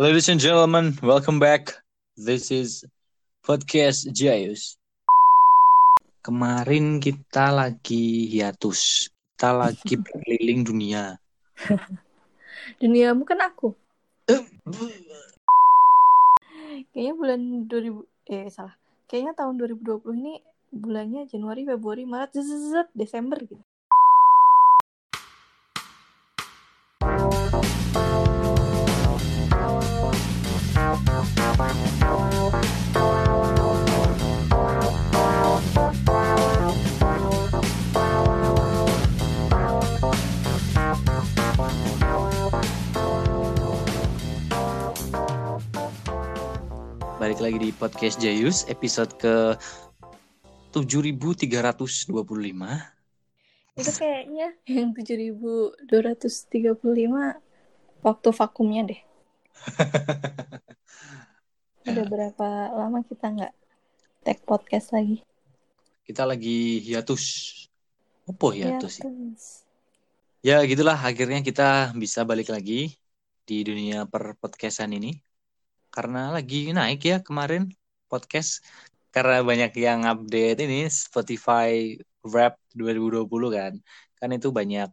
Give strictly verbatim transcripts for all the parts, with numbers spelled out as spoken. Ladies and gentlemen, welcome back. This is Podcast G I U S. Kemarin kita lagi hiatus. Kita lagi berkeliling dunia. Dunia bukan aku. Kayaknya bulan dua ribu eh salah. Kayaknya tahun dua ribu dua puluh ini bulannya Januari, Februari, Maret, zzzz, Desember gitu. Balik lagi di Podcast G I U S episode ke tujuh ribu tiga ratus dua puluh lima. Itu kayaknya yang tujuh ribu dua ratus tiga puluh lima waktu vakumnya deh. Udah berapa lama kita nggak tag podcast lagi? Kita lagi hiatus. Apa hiatus? hiatus. Ya gitulah, akhirnya kita bisa balik lagi di dunia per-podcastan ini. Karena lagi naik ya kemarin podcast, karena banyak yang update ini Spotify Wrapped dua ribu dua puluh kan. Kan itu banyak,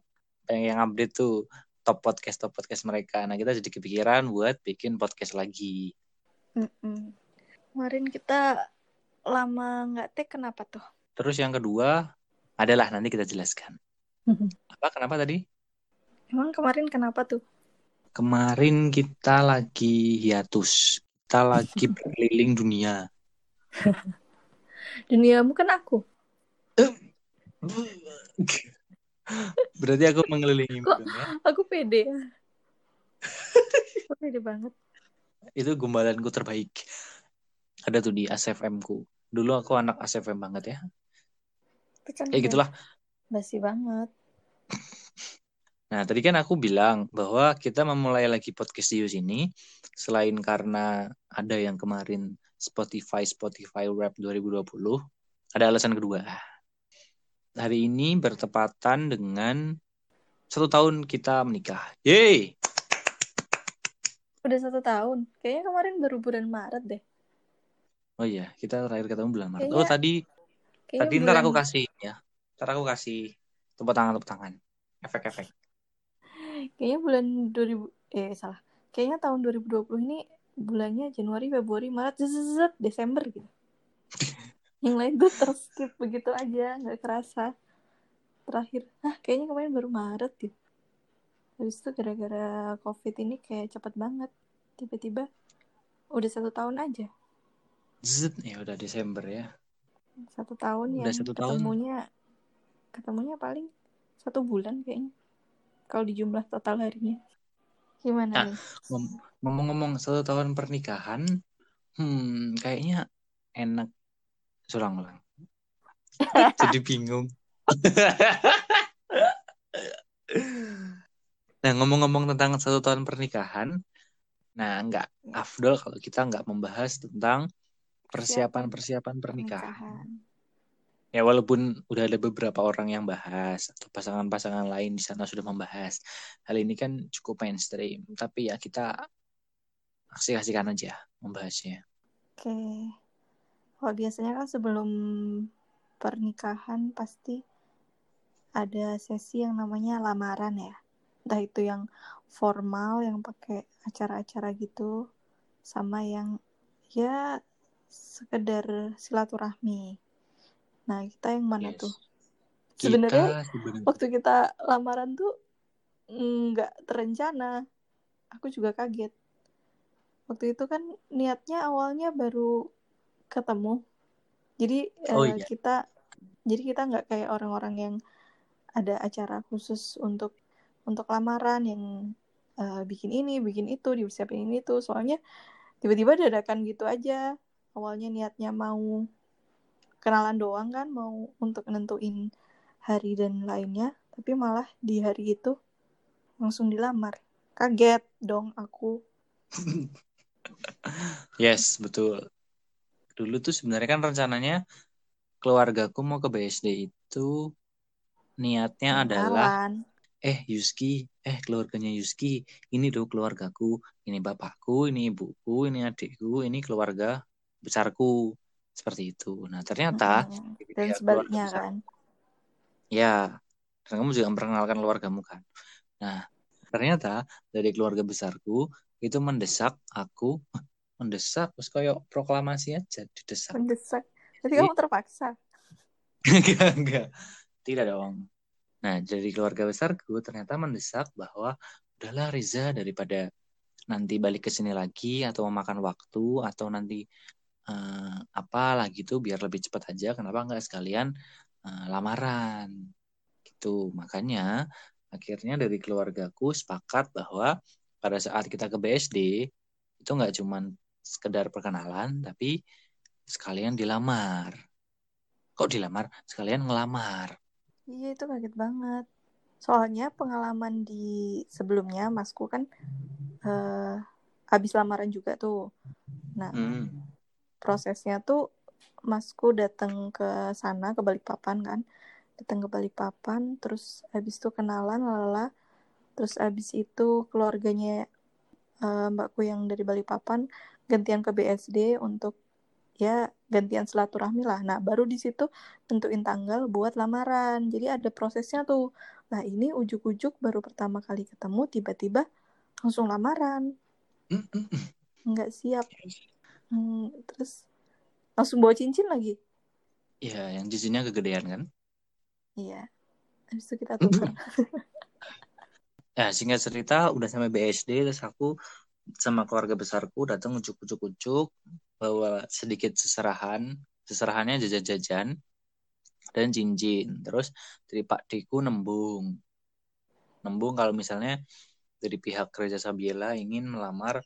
banyak yang update tuh top podcast-top podcast mereka. Nah kita jadi kepikiran buat bikin podcast lagi. Mm-mm. Kemarin kita lama gak take, kenapa tuh? Terus yang kedua adalah nanti kita jelaskan. Mm-hmm. Apa, kenapa tadi? Emang kemarin kenapa tuh? Kemarin kita lagi hiatus. Kita lagi berkeliling dunia. Dunia bukan aku. Berarti aku mengelilingi dunia. Kok aku pede ya? Aku pede banget. Itu gombalanku terbaik. Ada tuh di A S F M-ku. Dulu aku anak A S F M banget ya. Kayak eh, gitulah. Basi banget. Nah, tadi kan aku bilang bahwa kita memulai lagi podcast G I U S ini selain karena ada yang kemarin Spotify Spotify Wrapped dua ribu dua puluh, ada alasan kedua. Hari ini bertepatan dengan satu tahun kita menikah. Yeay! Udah satu tahun. Kayaknya kemarin baru bulan Maret deh. Oh iya, kita terakhir ketemu bulan Maret. Kayaknya, oh tadi, tadi bulan... ntar aku kasih ya. Ntar aku kasih tepuk tangan-tepuk tangan. Efek-efek. Kayaknya bulan dua ribu eh salah. Kayaknya tahun dua ribu dua puluh ini bulannya Januari, Februari, Maret, zzzz, Desember gitu. Yang lain tuh terskip begitu aja, enggak kerasa. Terakhir, ah kayaknya kemarin baru Maret gitu. Habis itu gara-gara Covid ini kayak cepat banget. Tiba-tiba udah satu tahun aja. Zzzz, ya udah Desember ya. Satu tahun ya. Ketemunya tahun. Ketemunya paling satu bulan kayaknya. Kalau dijumlah total harinya. Gimana nih? Nah, ngomong-ngomong satu tahun pernikahan, hmm, kayaknya enak. Sulang-ulang. Jadi bingung. Nah, ngomong-ngomong tentang satu tahun pernikahan, nah, nggak afdol kalau kita nggak membahas tentang persiapan-persiapan pernikahan. Ya walaupun udah ada beberapa orang yang bahas atau pasangan-pasangan lain di sana sudah membahas. Hal ini kan cukup mainstream, tapi ya kita asik-asikan aja membahasnya. Oke. Kalau biasanya kan sebelum pernikahan pasti ada sesi yang namanya lamaran ya. Entah itu yang formal yang pakai acara-acara gitu sama yang ya sekedar silaturahmi. Nah, kita yang mana yes. tuh? Sebenarnya waktu kita lamaran tuh nggak terencana. Aku juga kaget. Waktu itu kan niatnya awalnya baru ketemu. Jadi oh, uh, iya. kita jadi kita nggak kayak orang-orang yang ada acara khusus untuk untuk lamaran yang uh, bikin ini, bikin itu, disiapin ini tuh. Soalnya tiba-tiba dadakan gitu aja. Awalnya niatnya mau kenalan doang kan, mau untuk nentuin hari dan lainnya, tapi malah di hari itu langsung dilamar. Kaget dong aku. Yes, betul. Dulu tuh sebenarnya kan rencananya keluargaku mau ke B S D itu niatnya kenalan. adalah eh Yuski, eh keluarganya Yuski, ini loh keluargaku, ini bapakku, ini ibuku, ini adikku, ini keluarga besarku, seperti itu. Nah ternyata hmm. dan sebaliknya kan. Ya, dan kamu juga memperkenalkan keluargamu kan. Nah ternyata dari keluarga besarku itu mendesak aku, mendesak, terus kayak proklamasi aja didesak. Mendesak. Jadi kamu terpaksa? Enggak, enggak, tidak dong. Nah, dari keluarga besarku ternyata mendesak bahwa udahlah Reza, daripada nanti balik ke sini lagi atau memakan waktu atau nanti uh, apa lagi tuh, biar lebih cepat aja, kenapa enggak sekalian uh, lamaran gitu. Makanya akhirnya dari keluargaku sepakat bahwa pada saat kita ke B S D itu enggak cuman sekedar perkenalan, tapi sekalian dilamar. Kok dilamar? Sekalian ngelamar. Iya, itu kaget banget. Soalnya pengalaman di sebelumnya, masku kan uh, habis lamaran juga tuh. Nah, hmm. prosesnya tuh masku datang ke sana, ke Balikpapan kan. Datang ke Balikpapan, terus habis itu kenalan, lalala. Terus habis itu keluarganya uh, mbakku yang dari Balikpapan gantian ke B S D untuk ya gantian silaturahmi lah. Nah baru di situ tentuin tanggal buat lamaran. Jadi ada prosesnya tuh. Nah ini ujuk-ujuk baru pertama kali ketemu tiba-tiba langsung lamaran. Nggak siap. Hmm, terus langsung bawa cincin lagi. Iya, yang cincinnya kegedean kan? Iya. Habis itu kita tuker. Nah singkat cerita udah sampai B S D, terus aku sama keluarga besarku datang ujuk-ujuk-ujuk, bawa sedikit seserahan, seserahannya jajan-jajan dan cincin. Terus dari Pak Diku nembung, nembung kalau misalnya dari pihak Reza Sabiela ingin melamar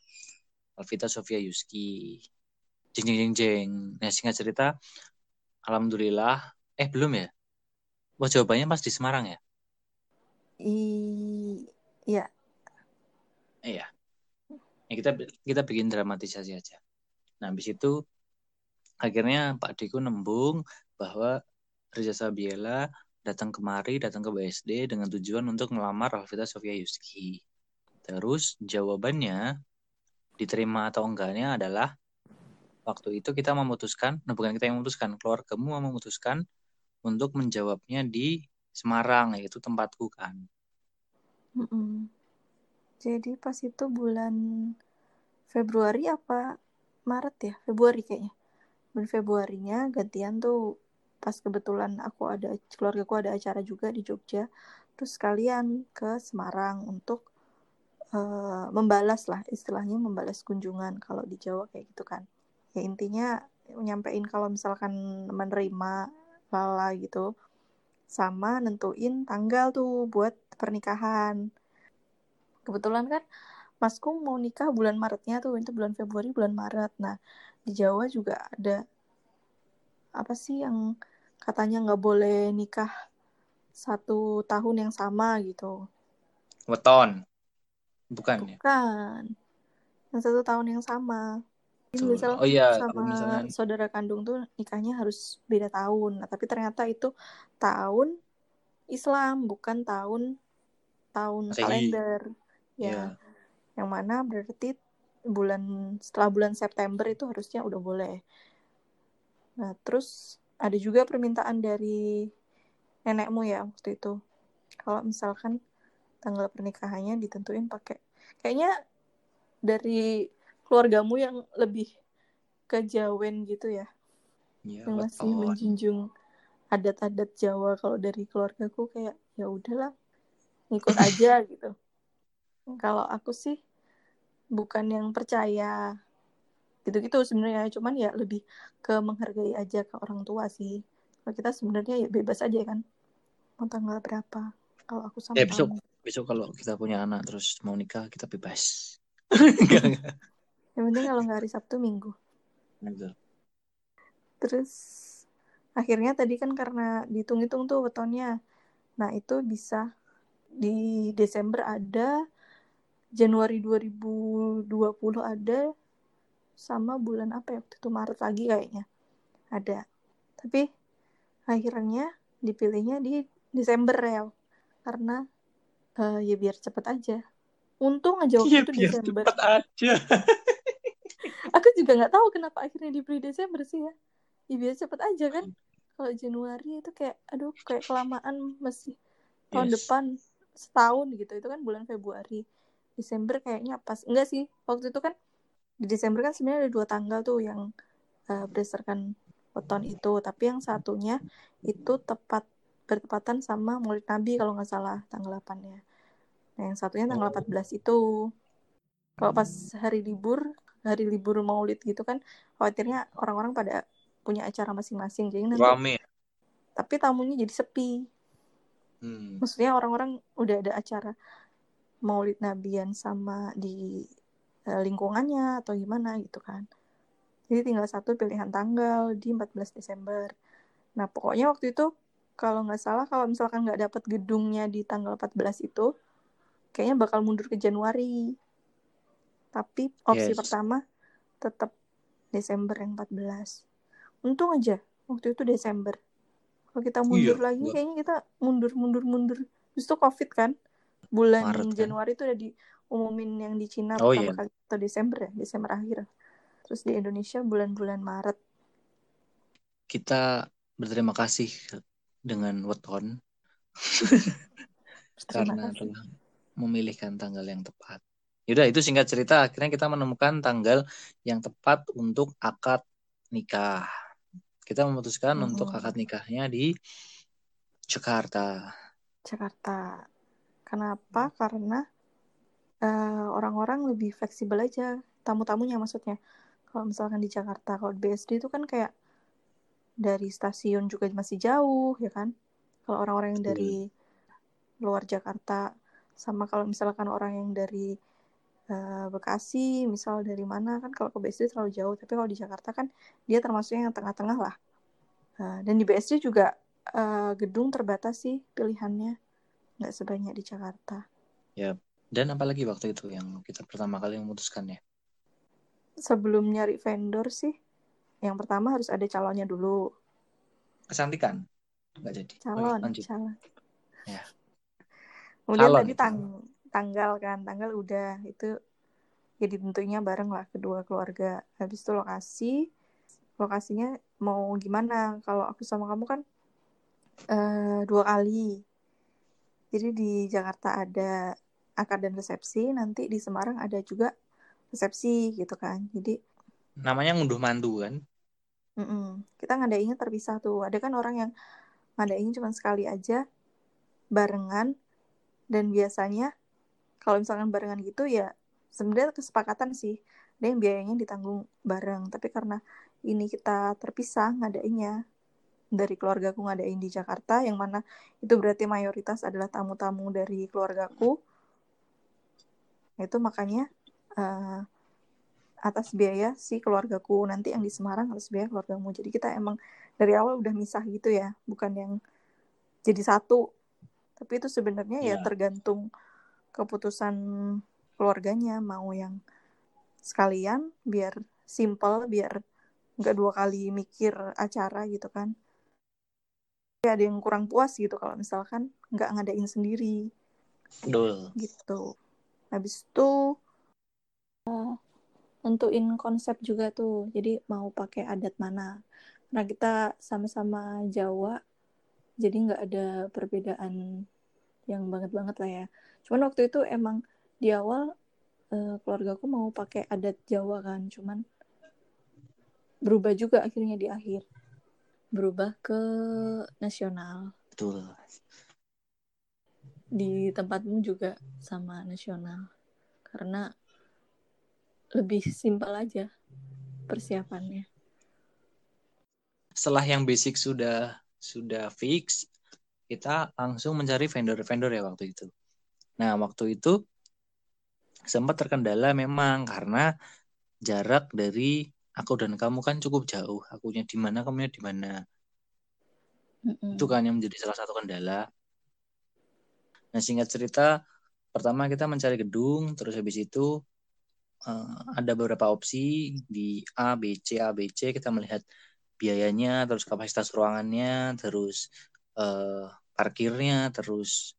Alvita Sofia Yuski, jeng jeng jeng jeng. Nah singkat cerita, alhamdulillah, eh belum ya? Wah jawabannya pas di Semarang ya? Iya. Iya. Ya, kita kita bikin dramatisasi aja. Nah, habis itu akhirnya Pak Diku nembung bahwa Reza Sabiela datang kemari, datang ke B S D dengan tujuan untuk melamar Alvita Sofia Yuski. Terus jawabannya diterima atau enggaknya adalah waktu itu kita memutuskan, nah bukan kita yang memutuskan, keluargamu memutuskan untuk menjawabnya di Semarang, yaitu tempatku kan. Mm-mm. Jadi pas itu bulan Februari apa? Maret ya, Februari kayaknya. Bulan Februarinya gantian tuh pas kebetulan aku ada, keluargaku ada acara juga di Jogja, terus sekalian ke Semarang untuk uh, membalas lah, istilahnya membalas kunjungan kalau di Jawa kayak gitu kan. Ya intinya nyampein kalau misalkan menerima lala gitu, sama nentuin tanggal tuh buat pernikahan. Kebetulan kan masku mau nikah bulan Maretnya tuh, itu bulan Februari, bulan Maret. Nah, di Jawa juga ada apa sih yang katanya nggak boleh nikah satu tahun yang sama gitu. Weton, bukan? Bukan. Yang satu tahun yang sama. Misal oh, iya, sama misalnya saudara kandung tuh nikahnya harus beda tahun. Nah, tapi ternyata itu tahun Islam, bukan tahun tahun Masehi. Kalender. Ya. Yeah. Yang mana berarti bulan setelah bulan September itu harusnya udah boleh. Nah, terus ada juga permintaan dari nenekmu ya waktu itu. Kalau misalkan tanggal pernikahannya ditentuin pakai, kayaknya dari keluargamu yang lebih kejawen gitu ya. Iya, yang masih on. Menjunjung adat-adat Jawa. Kalau dari keluargaku kayak ya udahlah, ngikut aja gitu. Kalau aku sih bukan yang percaya gitu-gitu sebenarnya, cuman ya lebih ke menghargai aja ke orang tua sih. Kalau kita sebenarnya ya bebas aja kan. Mau tanggal berapa? Kalau aku sama eh, besok, besok kalau kita punya anak terus mau nikah kita bebas. Yang penting kalau nggak hari Sabtu Minggu. Betul. Terus akhirnya tadi kan karena dihitung-hitung tuh wetonnya. Nah itu bisa di Desember ada, Januari dua ribu dua puluh ada, sama bulan apa ya waktu itu, Maret lagi kayaknya ada. Tapi akhirnya dipilihnya di Desember ya, karena uh, ya biar cepet aja. Untung aja waktu ya, itu Desember. Cepet aja. Aku juga nggak tahu kenapa akhirnya diberi Desember sih ya. Ya biar cepet aja kan. Kalau Januari itu kayak aduh kayak kelamaan masih tahun yes. depan setahun gitu. Itu kan bulan Februari. Desember kayaknya pas. Enggak sih. Waktu itu kan di Desember kan sebenarnya ada dua tanggal tuh yang uh, berdasarkan weton itu, tapi yang satunya itu tepat bertepatan sama Maulid Nabi kalau nggak salah tanggal delapan-nya. Nah, yang satunya tanggal empat belas itu. Kalau pas hari libur, hari libur Maulid gitu kan, khawatirnya orang-orang pada punya acara masing-masing jadi nanti. Rame. Tapi tamunya jadi sepi. Hmm. Maksudnya orang-orang udah ada acara Maulid Nabian sama di lingkungannya atau gimana gitu kan. Jadi tinggal satu pilihan tanggal di empat belas Desember. Nah pokoknya waktu itu kalau nggak salah kalau misalkan nggak dapat gedungnya di tanggal empat belas itu, kayaknya bakal mundur ke Januari. Tapi opsi yes. pertama tetap Desember yang empat belas. Untung aja waktu itu Desember. Kalau kita mundur iya, lagi, kayaknya kita mundur-mundur-mundur. Justru COVID kan, bulan Maret, Januari itu kan? Udah diumumin yang di Cina oh, pertama iya. kali atau Desember ya, Desember akhir. Terus di Indonesia bulan-bulan Maret. Kita berterima kasih dengan weton karena telah memilihkan tanggal yang tepat. Yaudah, itu singkat cerita akhirnya kita menemukan tanggal yang tepat untuk akad nikah. Kita memutuskan hmm. untuk akad nikahnya di Jakarta. Jakarta. Kenapa? Karena uh, orang-orang lebih fleksibel aja, tamu-tamunya maksudnya. Kalau misalkan di Jakarta, kalau B S D itu kan kayak dari stasiun juga masih jauh, ya kan? Kalau orang-orang yang dari luar Jakarta, sama kalau misalkan orang yang dari uh, Bekasi, misal dari mana, kan kalau ke B S D terlalu jauh. Tapi kalau di Jakarta kan dia termasuknya yang tengah-tengah lah. Uh, dan di B S D juga uh, gedung terbatas sih pilihannya. Nggak sebanyak di Jakarta. Ya, dan apalagi waktu itu yang kita pertama kali memutuskan ya? Sebelum nyari vendor sih, yang pertama harus ada calonnya dulu. Kesantikan? Nggak jadi. Calon, lanjut. Calon. Ya. Kemudian calon. Tadi tang tanggal kan, tanggal udah. Itu ya ditentuinya bareng lah kedua keluarga. Habis itu lokasi, lokasinya mau gimana? Kalau aku sama kamu kan uh, dua kali. Jadi di Jakarta ada akad dan resepsi, nanti di Semarang ada juga resepsi gitu kan. Jadi namanya ngunduh mantu kan? Mm-mm. Kita ngadainnya terpisah tuh. Ada kan orang yang ngadainnya cuma sekali aja barengan, dan biasanya kalau misalkan barengan gitu ya sebenarnya kesepakatan sih, ada yang biayanya ditanggung bareng. Tapi karena ini kita terpisah ngadainnya, dari keluargaku ngadain di Jakarta, yang mana itu berarti mayoritas adalah tamu-tamu dari keluargaku, itu makanya uh, atas biaya si keluargaku. Nanti yang di Semarang atas biaya keluargamu. Jadi kita emang dari awal udah misah gitu ya, bukan yang jadi satu. Tapi itu sebenarnya ya. ya tergantung keputusan keluarganya, mau yang sekalian biar simple, biar nggak dua kali mikir acara gitu kan. Tapi ada yang kurang puas gitu kalau misalkan nggak ngadain sendiri. Betul. Gitu. Habis itu uh, tentuin konsep juga tuh, jadi mau pakai adat mana. Karena kita sama-sama Jawa, jadi nggak ada perbedaan yang banget-banget lah ya. Cuman waktu itu emang di awal uh, keluargaku mau pakai adat Jawa kan, cuman berubah juga akhirnya di akhir, berubah ke nasional. Betul. Di tempatmu juga sama nasional, karena lebih simpel aja persiapannya. Setelah yang basic sudah sudah fix, kita langsung mencari vendor-vendor ya waktu itu. Nah, waktu itu sempat terkendala memang karena jarak dari aku dan kamu kan cukup jauh. Akunya di mana, kamunya di mana. Mm-mm. Itu kan yang menjadi salah satu kendala. Nah, singkat cerita, pertama kita mencari gedung, terus habis itu Uh, ada beberapa opsi di A, B, C, A, B, C. Kita melihat biayanya, terus kapasitas ruangannya, terus uh, parkirnya, terus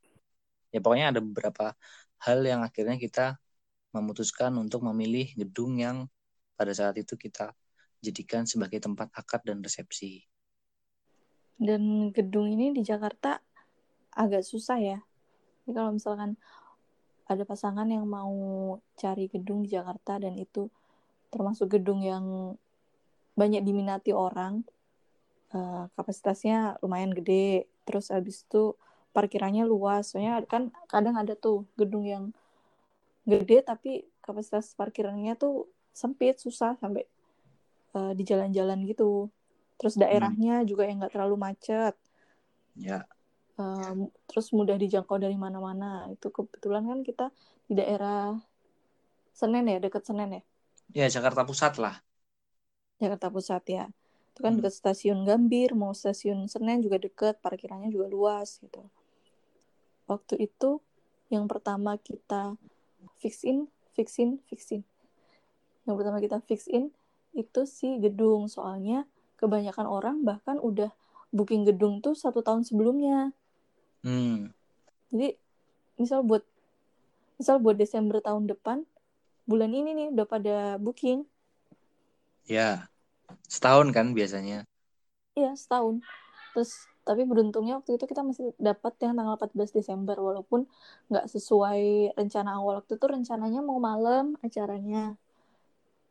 ya pokoknya ada beberapa hal yang akhirnya kita memutuskan untuk memilih gedung yang pada saat itu kita jadikan sebagai tempat akad dan resepsi. Dan gedung ini di Jakarta agak susah ya. Jadi kalau misalkan ada pasangan yang mau cari gedung di Jakarta dan itu termasuk gedung yang banyak diminati orang, kapasitasnya lumayan gede, terus abis itu parkirannya luas, soalnya kan kadang ada tuh gedung yang gede tapi kapasitas parkirannya tuh sempit, susah sampai uh, di jalan-jalan gitu. Terus daerahnya hmm. juga yang nggak terlalu macet, ya. Uh, terus mudah dijangkau dari mana-mana. Itu kebetulan kan kita di daerah Senen ya, dekat Senen ya. Ya Jakarta Pusat lah. Jakarta Pusat ya. Itu kan hmm. dekat Stasiun Gambir, mau Stasiun Senen juga dekat, parkirannya juga luas gitu. Waktu itu yang pertama kita fix in, fix in, fix in. Yang pertama kita fix in itu si gedung, soalnya kebanyakan orang bahkan udah booking gedung tuh satu tahun sebelumnya. Hmm. Jadi misal buat misal buat Desember tahun depan, bulan ini nih udah pada booking. Ya. Setahun kan biasanya. Iya, setahun. Terus tapi beruntungnya waktu itu kita masih dapat yang tanggal empat belas Desember, walaupun nggak sesuai rencana awal. Waktu itu rencananya mau malam acaranya.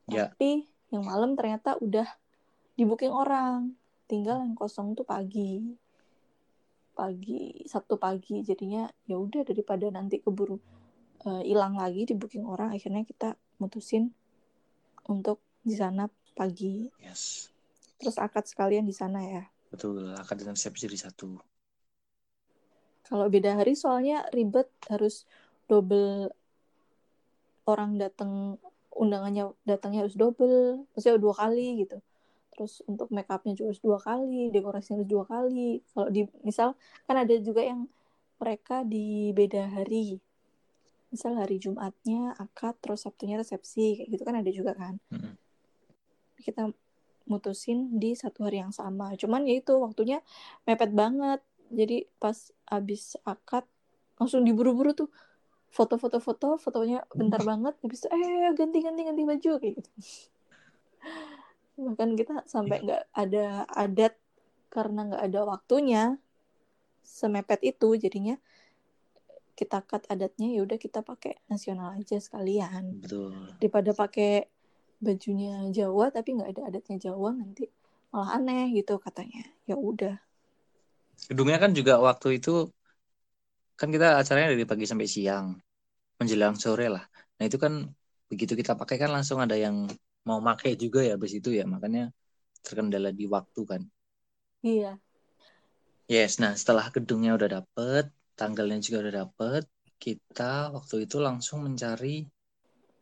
Ya. Tapi yang malam ternyata udah di booking orang. Tinggal yang kosong tuh pagi. Pagi, Sabtu pagi. Jadinya ya udah daripada nanti keburu hilang uh, lagi di booking orang, akhirnya kita mutusin untuk di sana pagi. Yes. Terus akad sekalian di sana ya. Betul, akad dan resepsi di satu. Kalau beda hari soalnya ribet, harus double orang datang, undangannya datangnya harus double, maksudnya dua kali gitu. Terus untuk make up-nya juga harus dua kali, dekorasinya harus dua kali. Kalau di misal kan ada juga yang mereka di beda hari. Misal hari Jumatnya akad, terus Sabtunya resepsi, kayak gitu kan ada juga kan. Mm-hmm. Kita mutusin di satu hari yang sama. Cuman ya itu waktunya mepet banget. Jadi pas abis akad langsung diburu-buru tuh foto-foto-foto, fotonya bentar banget. Habis itu eh ganti-ganti-ganti baju kayak gitu. Bahkan kita sampai nggak ada adat karena nggak ada waktunya semepet itu. Jadinya kita cut adatnya, ya udah kita pakai nasional aja sekalian. Betul. Daripada pakai bajunya Jawa tapi nggak ada adatnya Jawa, nanti malah aneh gitu katanya. Ya udah. Gedungnya kan juga waktu itu kan kita acaranya dari pagi sampai siang, menjelang sore lah. Nah itu kan begitu kita pakai kan langsung ada yang mau pakai juga ya abis itu ya, makanya terkendala di waktu kan. Iya. Yes. Nah setelah gedungnya udah dapet, tanggalnya juga udah dapet, kita waktu itu langsung mencari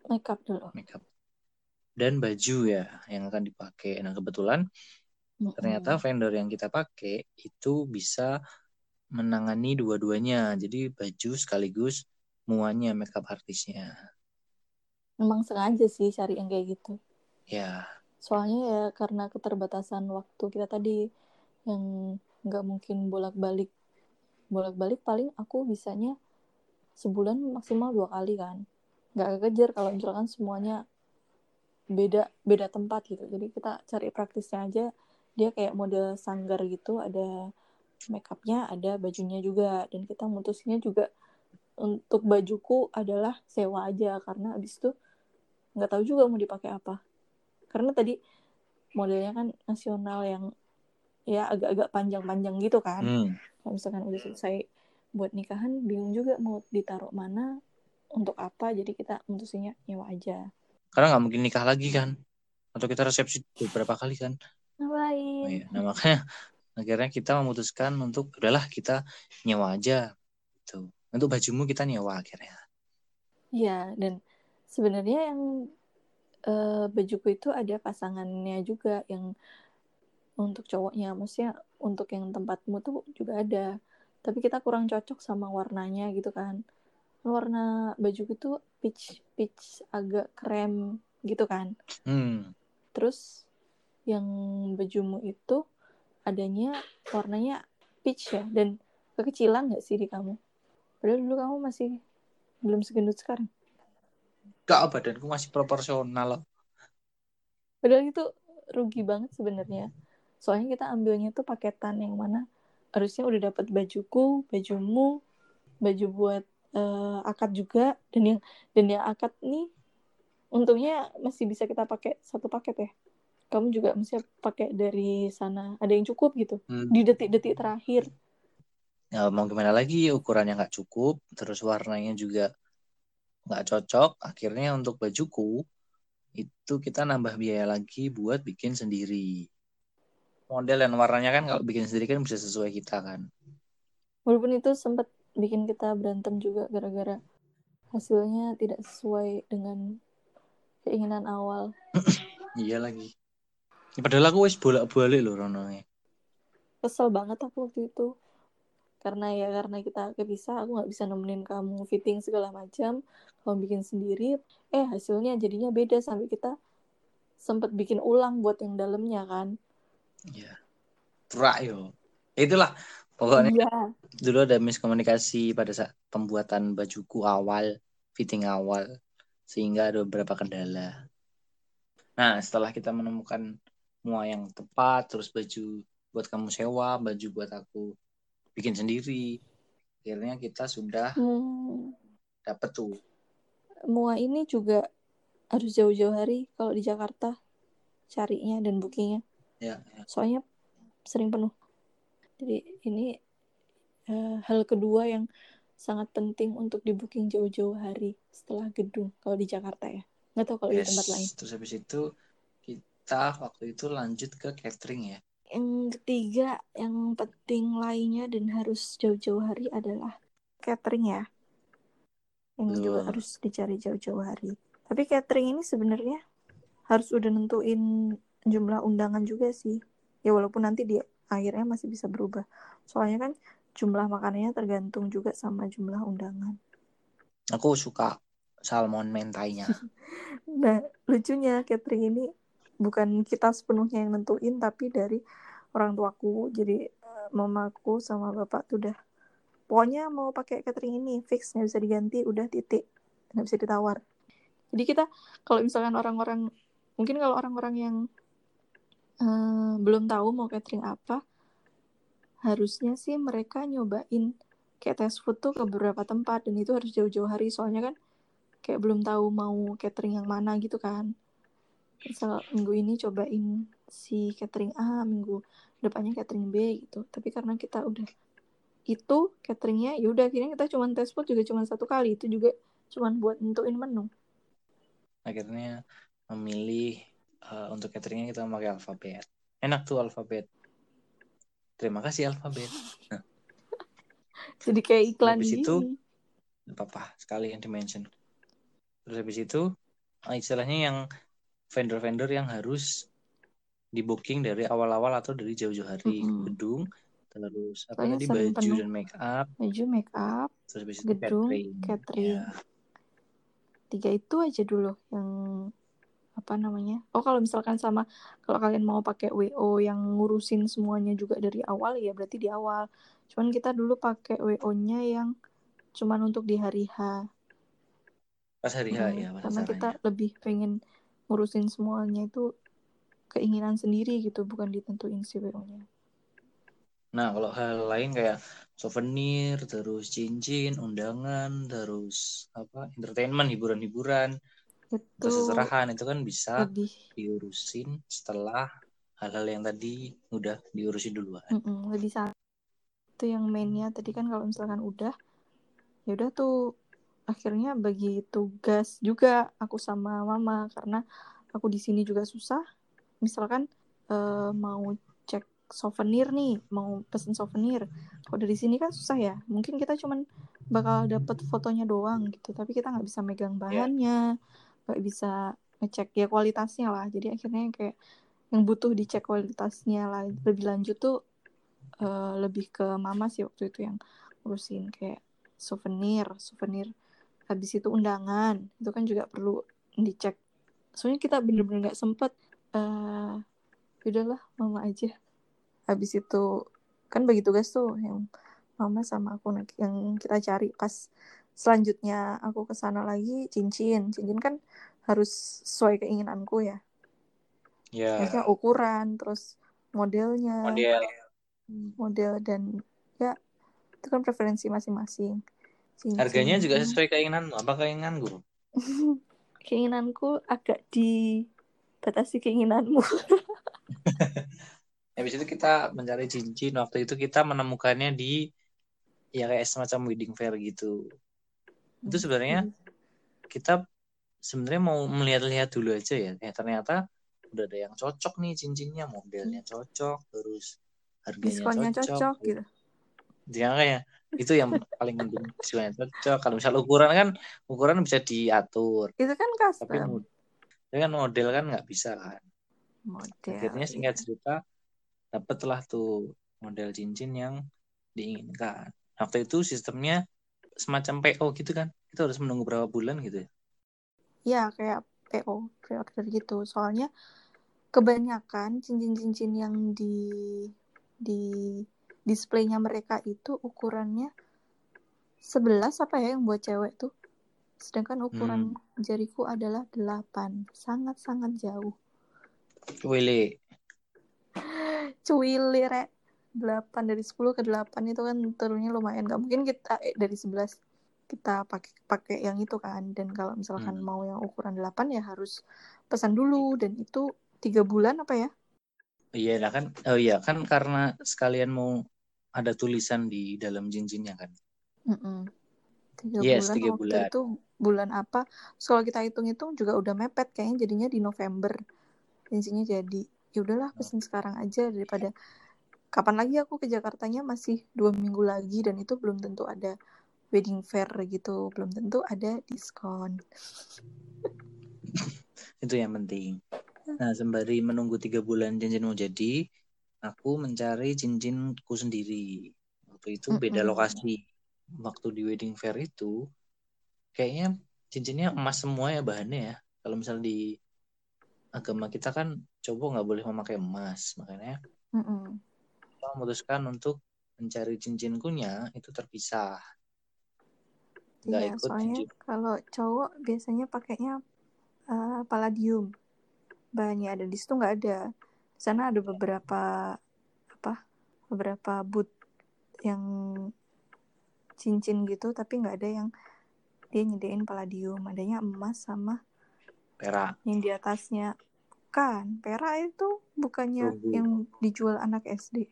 makeup dulu. Makeup dan baju ya yang akan dipakai. Nah kebetulan mm-hmm. ternyata vendor yang kita pakai itu bisa menangani dua-duanya. Jadi baju sekaligus muanya makeup artisnya. Emang sengaja sih cari yang kayak gitu. Ya. Yeah. Soalnya ya karena keterbatasan waktu kita tadi yang nggak mungkin bolak-balik. Bolak-balik paling aku bisanya sebulan maksimal dua kali kan. Nggak kejar kalau misalkan semuanya beda beda tempat gitu. Jadi kita cari praktisnya aja. Dia kayak model sanggar gitu, ada makeupnya, ada bajunya juga. Dan kita mutusnya juga untuk bajuku adalah sewa aja, karena abis itu nggak tahu juga mau dipakai apa. Karena tadi modelnya kan nasional yang ya agak-agak panjang-panjang gitu kan. Hmm. Kalau misalkan udah selesai buat nikahan, bingung juga mau ditaruh mana untuk apa. Jadi kita mutusinnya nyewa aja. Karena nggak mungkin nikah lagi kan, atau kita resepsi beberapa kali kan. Ngapain? Oh, iya. Nah makanya akhirnya kita memutuskan untuk udahlah kita nyewa aja gitu. Untuk bajumu kita nyewa akhirnya. Iya, dan sebenarnya yang e, bajuku itu ada pasangannya juga, yang untuk cowoknya, maksudnya untuk yang tempatmu tuh juga ada. Tapi kita kurang cocok sama warnanya gitu kan. Warna bajuku tuh peach peach agak krem gitu kan. Hmm. Terus yang bajumu itu adanya warnanya peach ya, dan kekecilan nggak sih di kamu? Padahal dulu kamu masih belum segendut sekarang. Enggak, badanku masih proporsional. Padahal itu rugi banget sebenarnya. Soalnya kita ambilnya tuh paketan yang mana harusnya udah dapat bajuku, bajumu, baju buat uh, akad juga, dan yang dan yang akad nih untungnya masih bisa kita pakai satu paket ya. Kamu juga mesti pakai dari sana. Ada yang cukup gitu. Hmm. Di detik-detik terakhir. Ya, mau gimana lagi, ukurannya nggak cukup, terus warnanya juga nggak cocok. Akhirnya untuk bajuku, itu kita nambah biaya lagi buat bikin sendiri. Model dan warnanya kan kalau bikin sendiri kan bisa sesuai kita kan. Walaupun itu sempat bikin kita berantem juga gara-gara hasilnya tidak sesuai dengan keinginan awal. Iya lagi. Padahal aku wis bolak-balik loh Rononya. Kesel banget aku waktu itu. Karena ya karena kita kepisah, aku nggak bisa nemenin kamu fitting segala macam, kamu bikin sendiri, eh hasilnya jadinya beda sampai kita sempat bikin ulang buat yang dalamnya kan. Iya, terak yo. Itulah pokoknya. Ya. Dulu ada miskomunikasi pada saat pembuatan bajuku awal, fitting awal, sehingga ada beberapa kendala. Nah setelah kita menemukan mua yang tepat, terus baju buat kamu sewa, baju buat aku bikin sendiri, akhirnya kita sudah hmm. dapat tuh. Mua ini juga harus jauh-jauh hari kalau di Jakarta carinya dan bookingnya. Ya, ya. Soalnya sering penuh. Jadi ini uh, hal kedua yang sangat penting untuk di booking jauh-jauh hari setelah gedung kalau di Jakarta ya. Nggak tahu kalau yes. di tempat lain. Terus habis itu kita waktu itu lanjut ke catering ya. Yang ketiga yang penting lainnya dan harus jauh-jauh hari adalah catering ya. Yang Duh. juga harus dicari jauh-jauh hari. Tapi catering ini sebenarnya harus udah nentuin jumlah undangan juga sih. Ya walaupun nanti di akhirnya masih bisa berubah. Soalnya kan jumlah makanannya tergantung juga sama jumlah undangan. Aku suka salmon mentainya. Nah, lucunya catering ini bukan kita sepenuhnya yang nentuin, tapi dari orang tuaku. Jadi mamaku sama bapak tuh udah, pokoknya mau pakai catering ini, fix, nggak bisa diganti, udah titik, nggak bisa ditawar. Jadi kita, kalau misalkan orang-orang, mungkin kalau orang-orang yang uh, belum tahu mau catering apa, harusnya sih mereka nyobain kayak test food tuh ke beberapa tempat, dan itu harus jauh-jauh hari, soalnya kan kayak belum tahu mau catering yang mana gitu kan. Misal minggu ini cobain si catering A, minggu depannya catering B gitu. Tapi karena kita udah itu cateringnya, yaudah akhirnya kita cuma tes food juga cuma satu kali. Itu juga cuma buat nentuin menu. Akhirnya memilih uh, untuk cateringnya kita pakai alfabet. Enak tuh alfabet. Terima kasih alfabet. Nah. Jadi kayak iklan di situ. Apa-apa sekali yang dimention. Terus habis itu uh, istilahnya yang vendor-vendor yang harus di booking dari awal-awal atau dari jauh-jauh hari. Mm-hmm. Gedung, terus apa tadi baju penuh. Dan make up, baju make up, terus habis itu gedung, catering. catering. Ya. Tiga itu aja dulu yang apa namanya? Oh kalau misalkan sama kalau kalian mau pakai W O yang ngurusin semuanya juga dari awal ya berarti di awal. Cuman kita dulu pakai W O-nya yang cuman untuk di hari H. Pas hari H hmm, ya. Karena kita lebih pengen ngurusin semuanya itu keinginan sendiri gitu, bukan ditentuin si W O-nya. Nah, kalau hal lain kayak souvenir, terus cincin, undangan, terus apa entertainment, hiburan-hiburan, keseserahan itu kan bisa lebih diurusin setelah hal-hal yang tadi udah diurusin duluan. Mm-mm, lebih santai. Itu yang mainnya tadi kan kalau misalkan udah, ya udah tuh. Akhirnya bagi tugas juga aku sama mama karena aku di sini juga susah. Misalkan eh, mau cek souvenir nih, mau pesen souvenir. Kalau dari sini kan susah ya. Mungkin kita cuman bakal dapet fotonya doang gitu, tapi kita nggak bisa megang bahannya, nggak yeah. bisa ngecek ya kualitasnya lah. Jadi akhirnya kayak yang butuh dicek kualitasnya lah. Lebih lanjut tuh eh, lebih ke mama sih waktu itu yang ngurusin kayak souvenir, souvenir. Habis itu undangan, itu kan juga perlu dicek. Soalnya kita bener-bener gak sempet, uh, udahlah mama aja. Habis itu, kan bagi tugas tuh, yang mama sama aku yang kita cari pas selanjutnya aku kesana lagi. Cincin, cincin kan harus sesuai keinginanku ya. Ya. Yeah. Ukuran, terus modelnya, model, model dan ya itu kan preferensi masing-masing. Cincin. Harganya juga sesuai keinginan, apa keinginanku? Keinginanku agak dibatasi keinginanmu. Habis itu kita mencari cincin. Waktu itu kita menemukannya di ya kayak semacam wedding fair gitu. Itu sebenarnya kita sebenarnya mau melihat-lihat dulu aja ya. Eh ternyata udah ada yang cocok nih cincinnya, modelnya cocok, terus harganya diskonnya cocok. cocok gitu. Jangan kayak itu yang paling penting, diskonnya cocok. Kalau misal ukuran kan ukuran bisa diatur. Itu kan custom. Tapi kan model kan nggak bisa kan. Model. Akhirnya singkat cerita dapatlah tuh model cincin yang diinginkan. Waktu itu sistemnya semacam P O gitu kan. Kita harus menunggu berapa bulan gitu ya. Iya, kayak P O, pre-order gitu. Soalnya kebanyakan cincin-cincin yang di di display-nya mereka itu ukurannya sebelas apa ya yang buat cewek tuh. Sedangkan ukuran hmm. jariku adalah delapan. Sangat-sangat jauh. Wili. Cuili rek, delapan dari sepuluh ke delapan itu kan turunnya lumayan. Gak mungkin kita eh, dari sebelas kita pakai pakai yang itu kan. Dan kalau misalkan hmm. mau yang ukuran delapan ya harus pesan dulu, dan itu tiga bulan apa ya. Iya lah kan. Oh iya kan, karena sekalian mau ada tulisan di dalam cincinnya kan. Mm-mm. tiga yes, bulan, tiga bulan. Waktu itu bulan apa? So, kalau kita hitung-hitung juga udah mepet kayaknya, jadinya di November cincinnya jadi. Ya udahlah pesan sekarang aja, daripada kapan lagi aku ke Jakartanya masih dua minggu lagi, dan itu belum tentu ada wedding fair gitu, belum tentu ada diskon. Itu yang penting. Nah, sembari menunggu tiga bulan cincin mau jadi, aku mencari cincinku sendiri. Waktu itu beda lokasi. Waktu di wedding fair itu kayaknya cincinnya emas semua ya bahannya ya. Kalau misalnya di agama kita kan cowok nggak boleh memakai emas, makanya mm-hmm. kita memutuskan untuk mencari cincin-cincinku itu terpisah, nggak iya, ikut cincin. Kalau cowok biasanya pakainya uh, palladium, bahannya ada di situ nggak ada. Di sana ada beberapa apa, beberapa booth yang cincin gitu, tapi nggak ada yang dia nyediain palladium, adanya emas sama perak. Yang di atasnya kan perak itu bukannya Rubu. Yang dijual anak S D.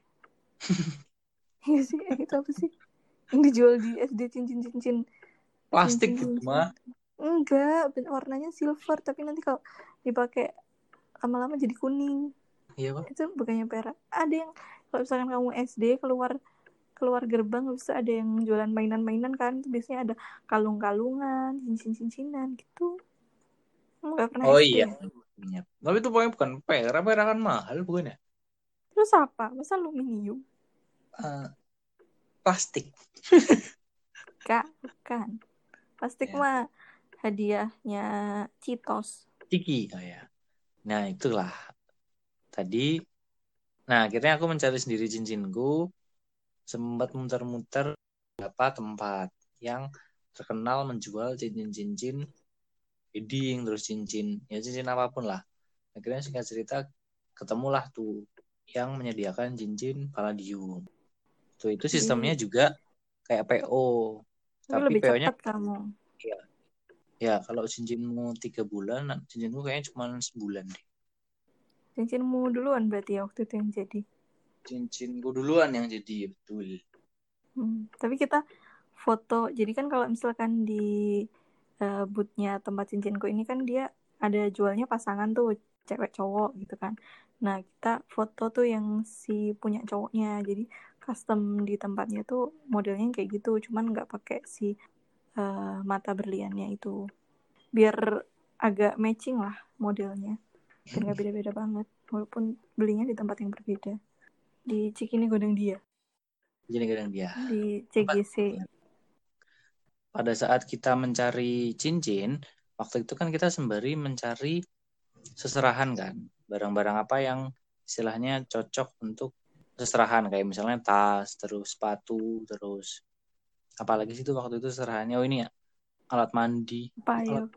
Iya sih, itu apa sih? Yang dijual di S D cincin-cincin plastik gitu mah. Enggak, warnanya silver tapi nanti kalau dipakai lama-lama jadi kuning. Iya, Pak. Itu bukannya perak. Ada yang kalau misalkan kamu S D keluar keluar gerbang bisa ada yang jualan mainan-mainan kan. Itu biasanya ada kalung-kalungan, cincin-cincinan gitu. Oh iya. Ya. Tapi itu pokoknya bukan perak, perak kan mahal bukan ya? Terus apa? Masa aluminium? Uh, plastik. Enggak, bukan. Plastik ya. Mah hadiahnya Citos. Ciki, oh ya. Nah itulah. Tadi, nah akhirnya aku mencari sendiri cincinku. Sempat muter-muter beberapa tempat yang terkenal menjual cincin-cincin wedding, terus cincin, ya cincin apapun lah. Akhirnya singkat cerita ketemulah tuh yang menyediakan cincin palladium. Tuh itu sistemnya hmm. juga kayak P O. Itu tapi lebih P O-nya cepat kamu. Ya, ya kalau cincinmu tiga bulan, cincinku kayaknya cuma sebulan deh. Cincinmu duluan berarti ya waktu itu yang jadi. Cincinku duluan yang jadi, betul. Hmm, tapi kita foto. Jadi kan kalau misalkan di Uh, booth-nya tempat cincinku ini kan dia ada jualnya pasangan tuh, cewek cowok gitu kan. Nah kita foto tuh yang si punya cowoknya, jadi custom di tempatnya tuh modelnya kayak gitu, cuman nggak pakai si uh, mata berliannya itu, biar agak matching lah modelnya, biar nggak beda-beda banget walaupun belinya di tempat yang berbeda. Di Cikini Gondang Dia. Cikini Gondang Dia. Di C G C. Pada saat kita mencari cincin, waktu itu kan kita sembari mencari seserahan kan. Barang-barang apa yang istilahnya cocok untuk seserahan, kayak misalnya tas, terus sepatu, terus apalagi sih tuh waktu itu seserahannya, oh ini ya, alat mandi. Payah. Alat...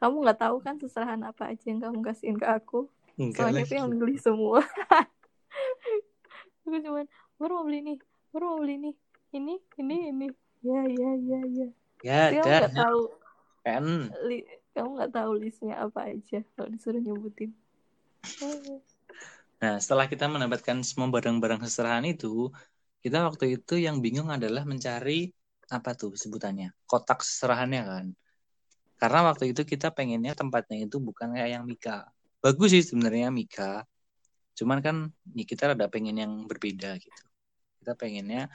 Kamu nggak tahu kan seserahan apa aja yang kamu kasihin ke aku? Enggak, soalnya aku yang beli semua. Aku cuma baru mau beli nih, baru mau beli nih, ini, ini, ini. Ya, ya, ya, ya. Ya, tapi kamu nggak tahu. N. Li- kamu nggak tahu listnya apa aja kalau disuruh nyebutin. Nah, setelah kita mendapatkan semua barang-barang seserahan itu, kita waktu itu yang bingung adalah mencari apa tuh sebutannya, kotak seserahannya kan. Karena waktu itu kita pengennya tempatnya itu bukan kayak yang Mika. Bagus sih sebenarnya Mika. Cuman kan ya kita rada pengen yang berbeda gitu. Kita pengennya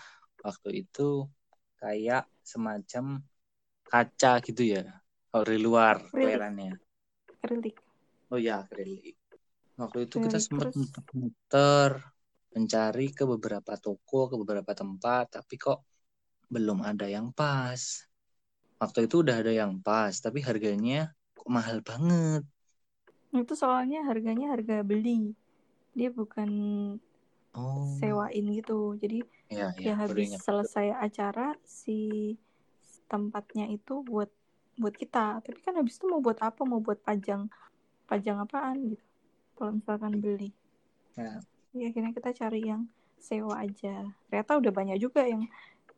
waktu itu kayak semacam kaca gitu ya. Kalau dari luar kelihatannya. Akrilik. Oh ya, akrilik. Waktu itu kita sempat muter mencari ke beberapa toko, ke beberapa tempat, tapi kok belum ada yang pas. Waktu itu udah ada yang pas, tapi harganya kok mahal banget. Itu soalnya harganya harga beli. Dia bukan oh. sewain gitu. Jadi ya, ya, ya habis selesai acara si tempatnya itu buat buat kita. Tapi kan habis itu mau buat apa? Mau buat pajang. Pajang apaan gitu. Kalau misalkan beli, ya. Ya, akhirnya kita cari yang sewa aja. Ternyata udah banyak juga yang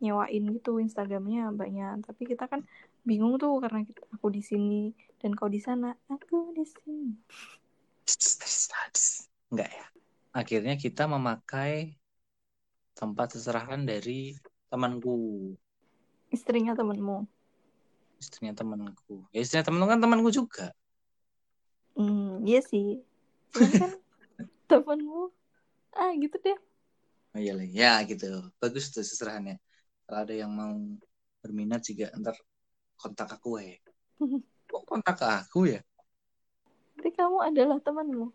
nyewain gitu, Instagramnya banyak. Tapi kita kan bingung tuh karena kita, aku di sini dan kau di sana, aku di sini. Enggak ya. Akhirnya kita memakai tempat seserahan dari temanku. Istrinya temanmu? Istrinya temanku. Ya, istrinya temanku kan temanku juga. Hmm, iya sih. Kan temanmu ah gitu deh. Oh iya lah, ya gitu. Bagus tuh seserahannya. Kalau ada yang mau berminat juga ntar kontak aku ya. Kok kontak aku ya? Jadi kamu adalah temanmu.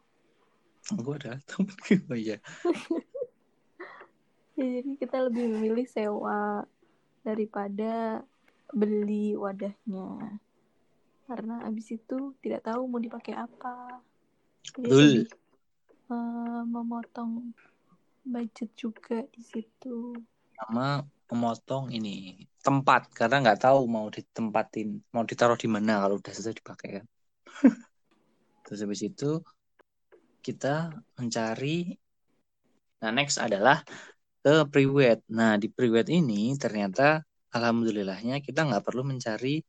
Aku adalah temanku. Oh iya. Ya, jadi kita lebih memilih sewa daripada beli wadahnya. Karena abis itu tidak tahu mau dipakai apa. Betul. Uh, memotong budget juga di situ. Sama memotong ini tempat karena nggak tahu mau ditempatin, mau ditaruh di mana kalau udah selesai dipakai kan. Terus habis itu kita mencari. Nah next adalah ke priwet. Nah di priwet ini ternyata alhamdulillahnya kita nggak perlu mencari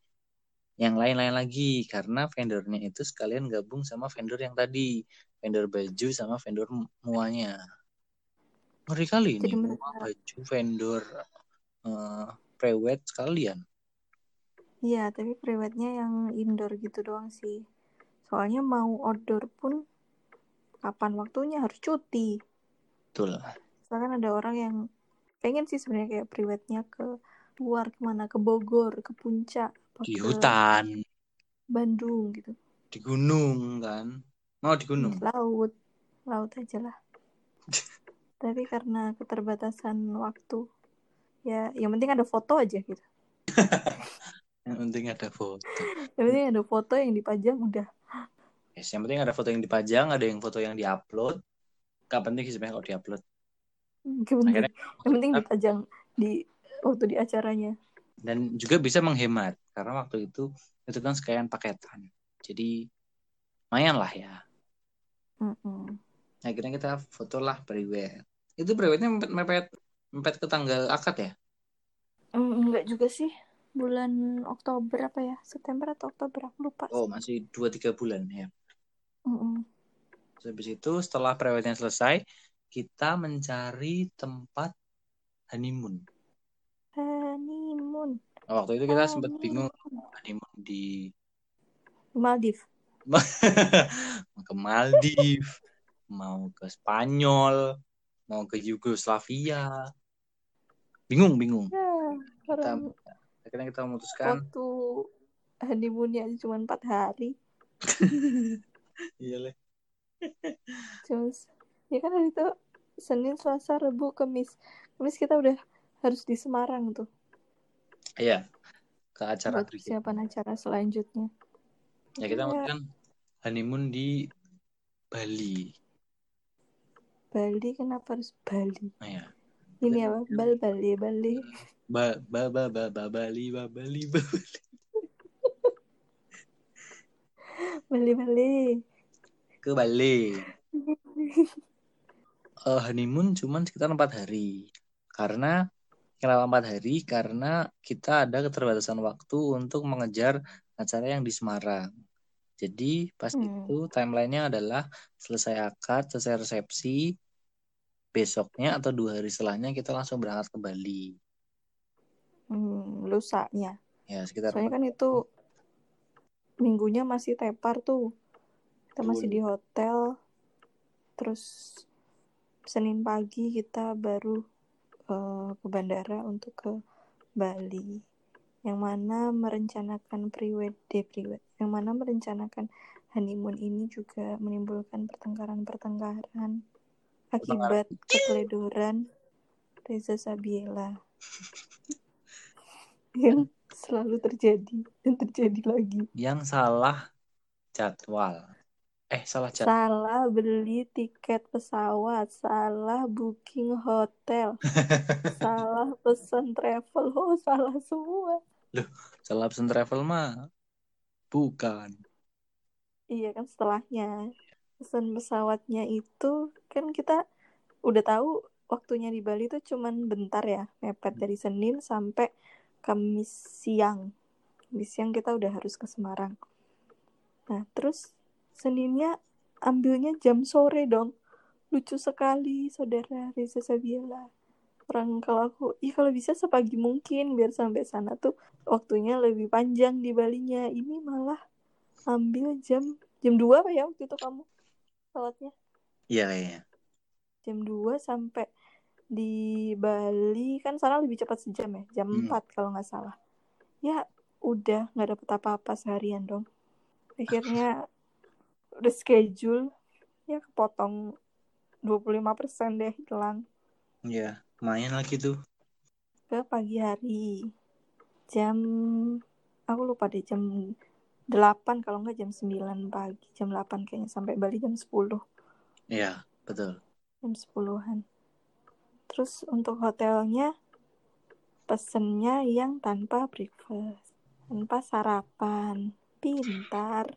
yang lain-lain lagi karena vendornya itu sekalian gabung sama vendor yang tadi, vendor baju sama vendor muanya. Ngeri kali ini, mua baju vendor uh, prewed sekalian. Iya, tapi prewednya yang indoor gitu doang sih. Soalnya mau outdoor pun kapan waktunya harus cuti. Betul. Misalkan ada orang yang pengen sih sebenarnya kayak prewednya ke luar kemana, ke Bogor, ke Puncak. Di hutan Bandung gitu. Di gunung kan. Mau oh, di gunung. Laut. Laut aja lah. Tapi karena keterbatasan waktu, ya yang penting ada foto aja gitu. Yang penting ada foto. Yang penting ada foto yang dipajang udah. Yes, yang penting ada foto yang dipajang. Ada yang foto yang diupload. Gak penting sebenarnya kalau diupload. Akhirnya, yang penting dipajang di waktu di acaranya. Dan juga bisa menghemat karena waktu itu itu kan sekalian paketan, jadi lumayan lah ya. Mm-mm. Akhirnya kita fotolah prewed. Itu prewednya mepet mepet mepet ke tanggal akad ya? Mm, enggak juga sih, bulan Oktober apa ya, September atau Oktober aku lupa. Oh masih dua tiga bulan ya. Mm-mm. Terus habis itu setelah prewednya selesai kita mencari tempat honeymoon. Honeymoon. Waktu itu kita honeymoon. Sempat bingung honeymoon di Maldives. Mau ke Maldives, mau ke Spanyol, mau ke Yugoslavia. Bingung-bingung. Ya, kita, akhirnya kita memutuskan waktu honeymoonnya cuma empat hari. Iyalah. Terus ya kan hari itu Senin, Selasa, Rabu, Kamis. Kamis kita udah harus di Semarang tuh. Iya. Ke acara berikutnya. Persiapan acara selanjutnya. Ya kita ya. Mungkin honeymoon di Bali. Bali, kenapa harus Bali? Nah, ya. Ini apa? Bal Bali, Bali. Ba ba ba ba ba Bali, ba Bali, ba Bali. Bali, Bali. Ke Bali. Uh, honeymoon cuman sekitar empat hari. Karena kenapa empat hari? Karena kita ada keterbatasan waktu untuk mengejar acara yang di Semarang. Jadi pas hmm. itu timeline-nya adalah selesai akad, selesai resepsi, besoknya atau dua hari setelahnya kita langsung berangkat ke Bali. Hmm, lusanya. Ya, sekitar. Soalnya kan itu minggunya masih tepar tuh. Kita Betul. Masih di hotel. Terus Senin pagi kita baru uh, ke bandara untuk ke Bali. Yang mana merencanakan pre-wed, de pre-wed. Yang mana merencanakan honeymoon ini juga menimbulkan pertengkaran-pertengkaran akibat keteledoran Reza Sabiela yang selalu terjadi dan terjadi lagi. Yang salah jadwal. Eh salah jadwal. Salah beli tiket pesawat, salah booking hotel, salah pesan travel, oh salah semua. Loh, salah pesan travel mah bukan. Iya kan setelahnya. Pesan pesawatnya itu kan kita udah tahu waktunya di Bali tuh cuman bentar ya, mepet dari Senin sampai Kamis siang. Kamis siang kita udah harus ke Semarang. Nah, terus Seninnya ambilnya jam sore dong. Lucu sekali saudara Reza Sabiela. Orang kalau aku, ya kalau bisa sepagi mungkin biar sampai sana tuh waktunya lebih panjang di Balinya. Ini malah ambil jam jam dua apa ya waktu itu kamu sholatnya? Iya kayaknya. Jam dua sampai di Bali kan sana lebih cepat sejam ya, jam hmm. empat kalau nggak salah. Ya udah nggak dapet apa-apa seharian dong. Akhirnya udah schedule ya kepotong dua puluh lima persen deh hilang. Iya. Yeah. Main lagi tuh. Ke pagi hari. Jam aku lupa deh jam delapan kalau enggak jam sembilan pagi. Jam delapan kayaknya sampai Bali jam sepuluh. Iya, betul. Jam sepuluhan. Terus untuk hotelnya pesennya yang tanpa breakfast, tanpa sarapan. Pintar.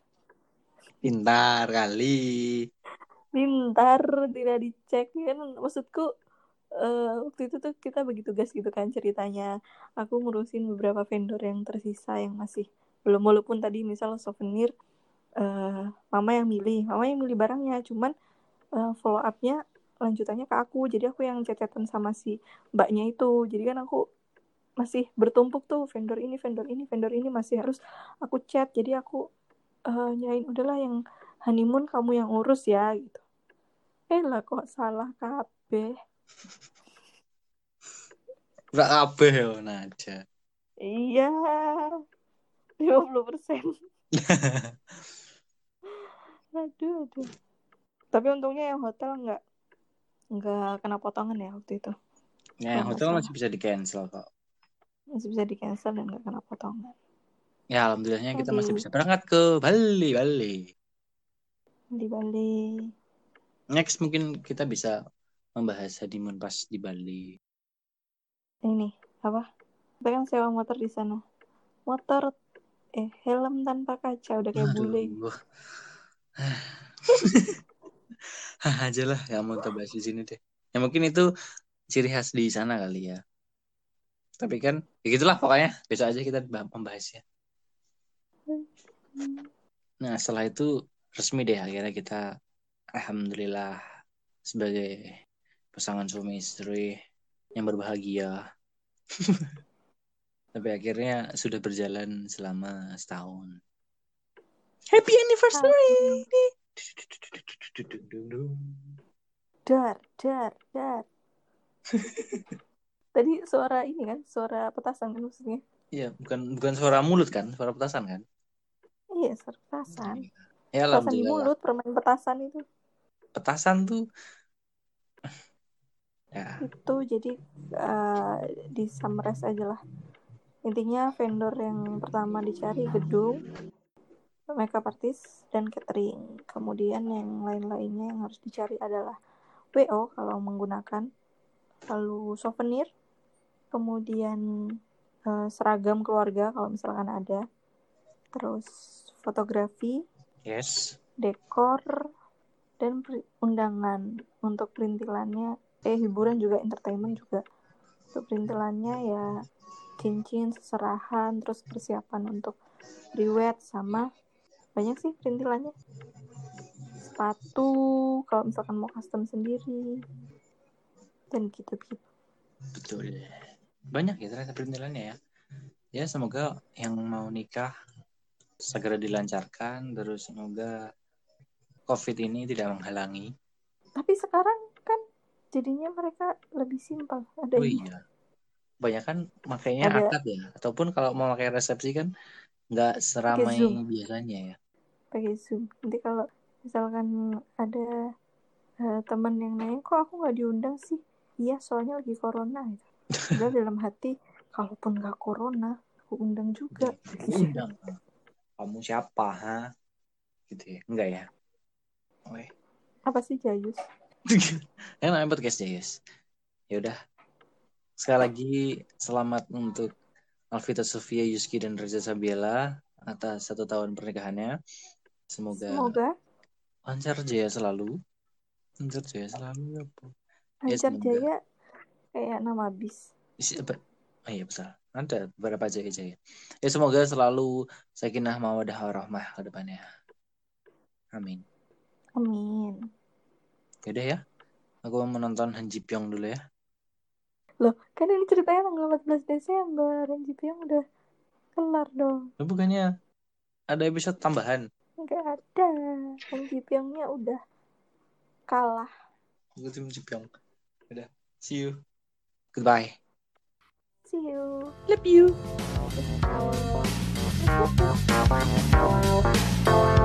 Pintar kali. Pintar tidak dicek kan maksudku. Uh, waktu itu tuh kita bagi tugas gitu kan ceritanya. Aku ngurusin beberapa vendor yang tersisa yang masih belum, walaupun tadi misal souvenir uh, mama yang milih, mama yang milih barangnya, cuman uh, follow up-nya lanjutannya ke aku. Jadi aku yang cecetan sama si mbaknya itu. Jadi kan aku masih bertumpuk tuh vendor ini, vendor ini, vendor ini masih harus aku chat. Jadi aku uh, nyain udahlah yang honeymoon kamu yang urus ya gitu. Eh lah kok salah kabeh. Udah kabeh yo aja. Iya. lima puluh persen. aduh, aduh. Tapi untungnya yang hotel enggak enggak kena potongan ya waktu itu. Ya, yang hotel masih bisa di-cancel kok. Masih bisa di-cancel dan enggak kena potongan. Ya, alhamdulillahnya kita masih bisa berangkat ke Bali, Bali. Di Bali. Next mungkin kita bisa membahas honeymoon pas di Bali. Ini apa? Kita kan sewa motor di sana. Motor eh helm tanpa kaca udah kayak bule. Hah aja lah, nggak mau kita bahas di sini deh. Ya mungkin itu ciri khas di sana kali ya. Tapi kan ya gitulah pokoknya. Besok aja kita membahasnya. Nah setelah itu resmi deh akhirnya kita alhamdulillah sebagai pasangan suami istri yang berbahagia. Tapi akhirnya sudah berjalan selama setahun. Happy anniversary. Dar dar dar. Tadi suara ini kan, suara petasan kan maksudnya? Iya, bukan bukan suara mulut kan, suara petasan kan? Iya, suara petasan. Ya, petasan di mulut, permen petasan itu. Petasan tuh. Ya. Itu jadi uh, di summarize aja lah. Intinya vendor yang pertama dicari gedung, makeup artist, dan catering. Kemudian yang lain-lainnya yang harus dicari adalah W O kalau menggunakan, lalu souvenir, kemudian eh, seragam keluarga kalau misalkan ada, terus fotografi, yes, dekor, dan undangan untuk perintilannya, eh hiburan juga, entertainment juga. Untuk perintilannya ya cincin, seserahan, terus persiapan untuk riwet, sama banyak sih perintilannya. Sepatu, kalau misalkan mau custom sendiri, dan gitu-gitu. Betul. Banyak ya ternyata perintilannya ya. Ya semoga yang mau nikah segera dilancarkan, terus semoga COVID ini tidak menghalangi. Tapi sekarang kan jadinya mereka lebih simpel. Ada oh iya. Banyak kan makanya ada akad ya. Ataupun kalau mau pakai resepsi kan nggak seramai biasanya ya. Pakai Zoom. Nanti kalau misalkan ada uh, teman yang nanya, kok aku nggak diundang sih? Iya, soalnya lagi corona. Udah dalam hati, kalaupun nggak corona, aku undang juga. Undang. Kamu siapa, ha? Gitu ya? Enggak ya? Oke. Apa sih Jayus? Enak podcast Jayus. Yaudah. Sekali lagi, selamat untuk Alvita Sofia Yuski dan Reza Sabiela atas satu tahun pernikahannya. Semoga. Semoga. Lancar jaya selalu. Lancar jaya selalu. Lancar ya, jaya kayak nama bis. Oh iya besar. Ada beberapa jaya-jaya. Ya semoga selalu sakinah mawadah warahmah ke depannya. Amin. Amin. Yaudah ya. Aku mau menonton Han Ji-pyeong dulu ya. Loh, kan ini ceritanya tanggal empat belas Desember. Han Ji-pyeong udah kelar dong. Loh, bukannya ada episode tambahan? Enggak ada. Han Ji-pyeongnya udah kalah. Aku tim Ji-pyeong. Udah. See you. Goodbye. See you. Love you.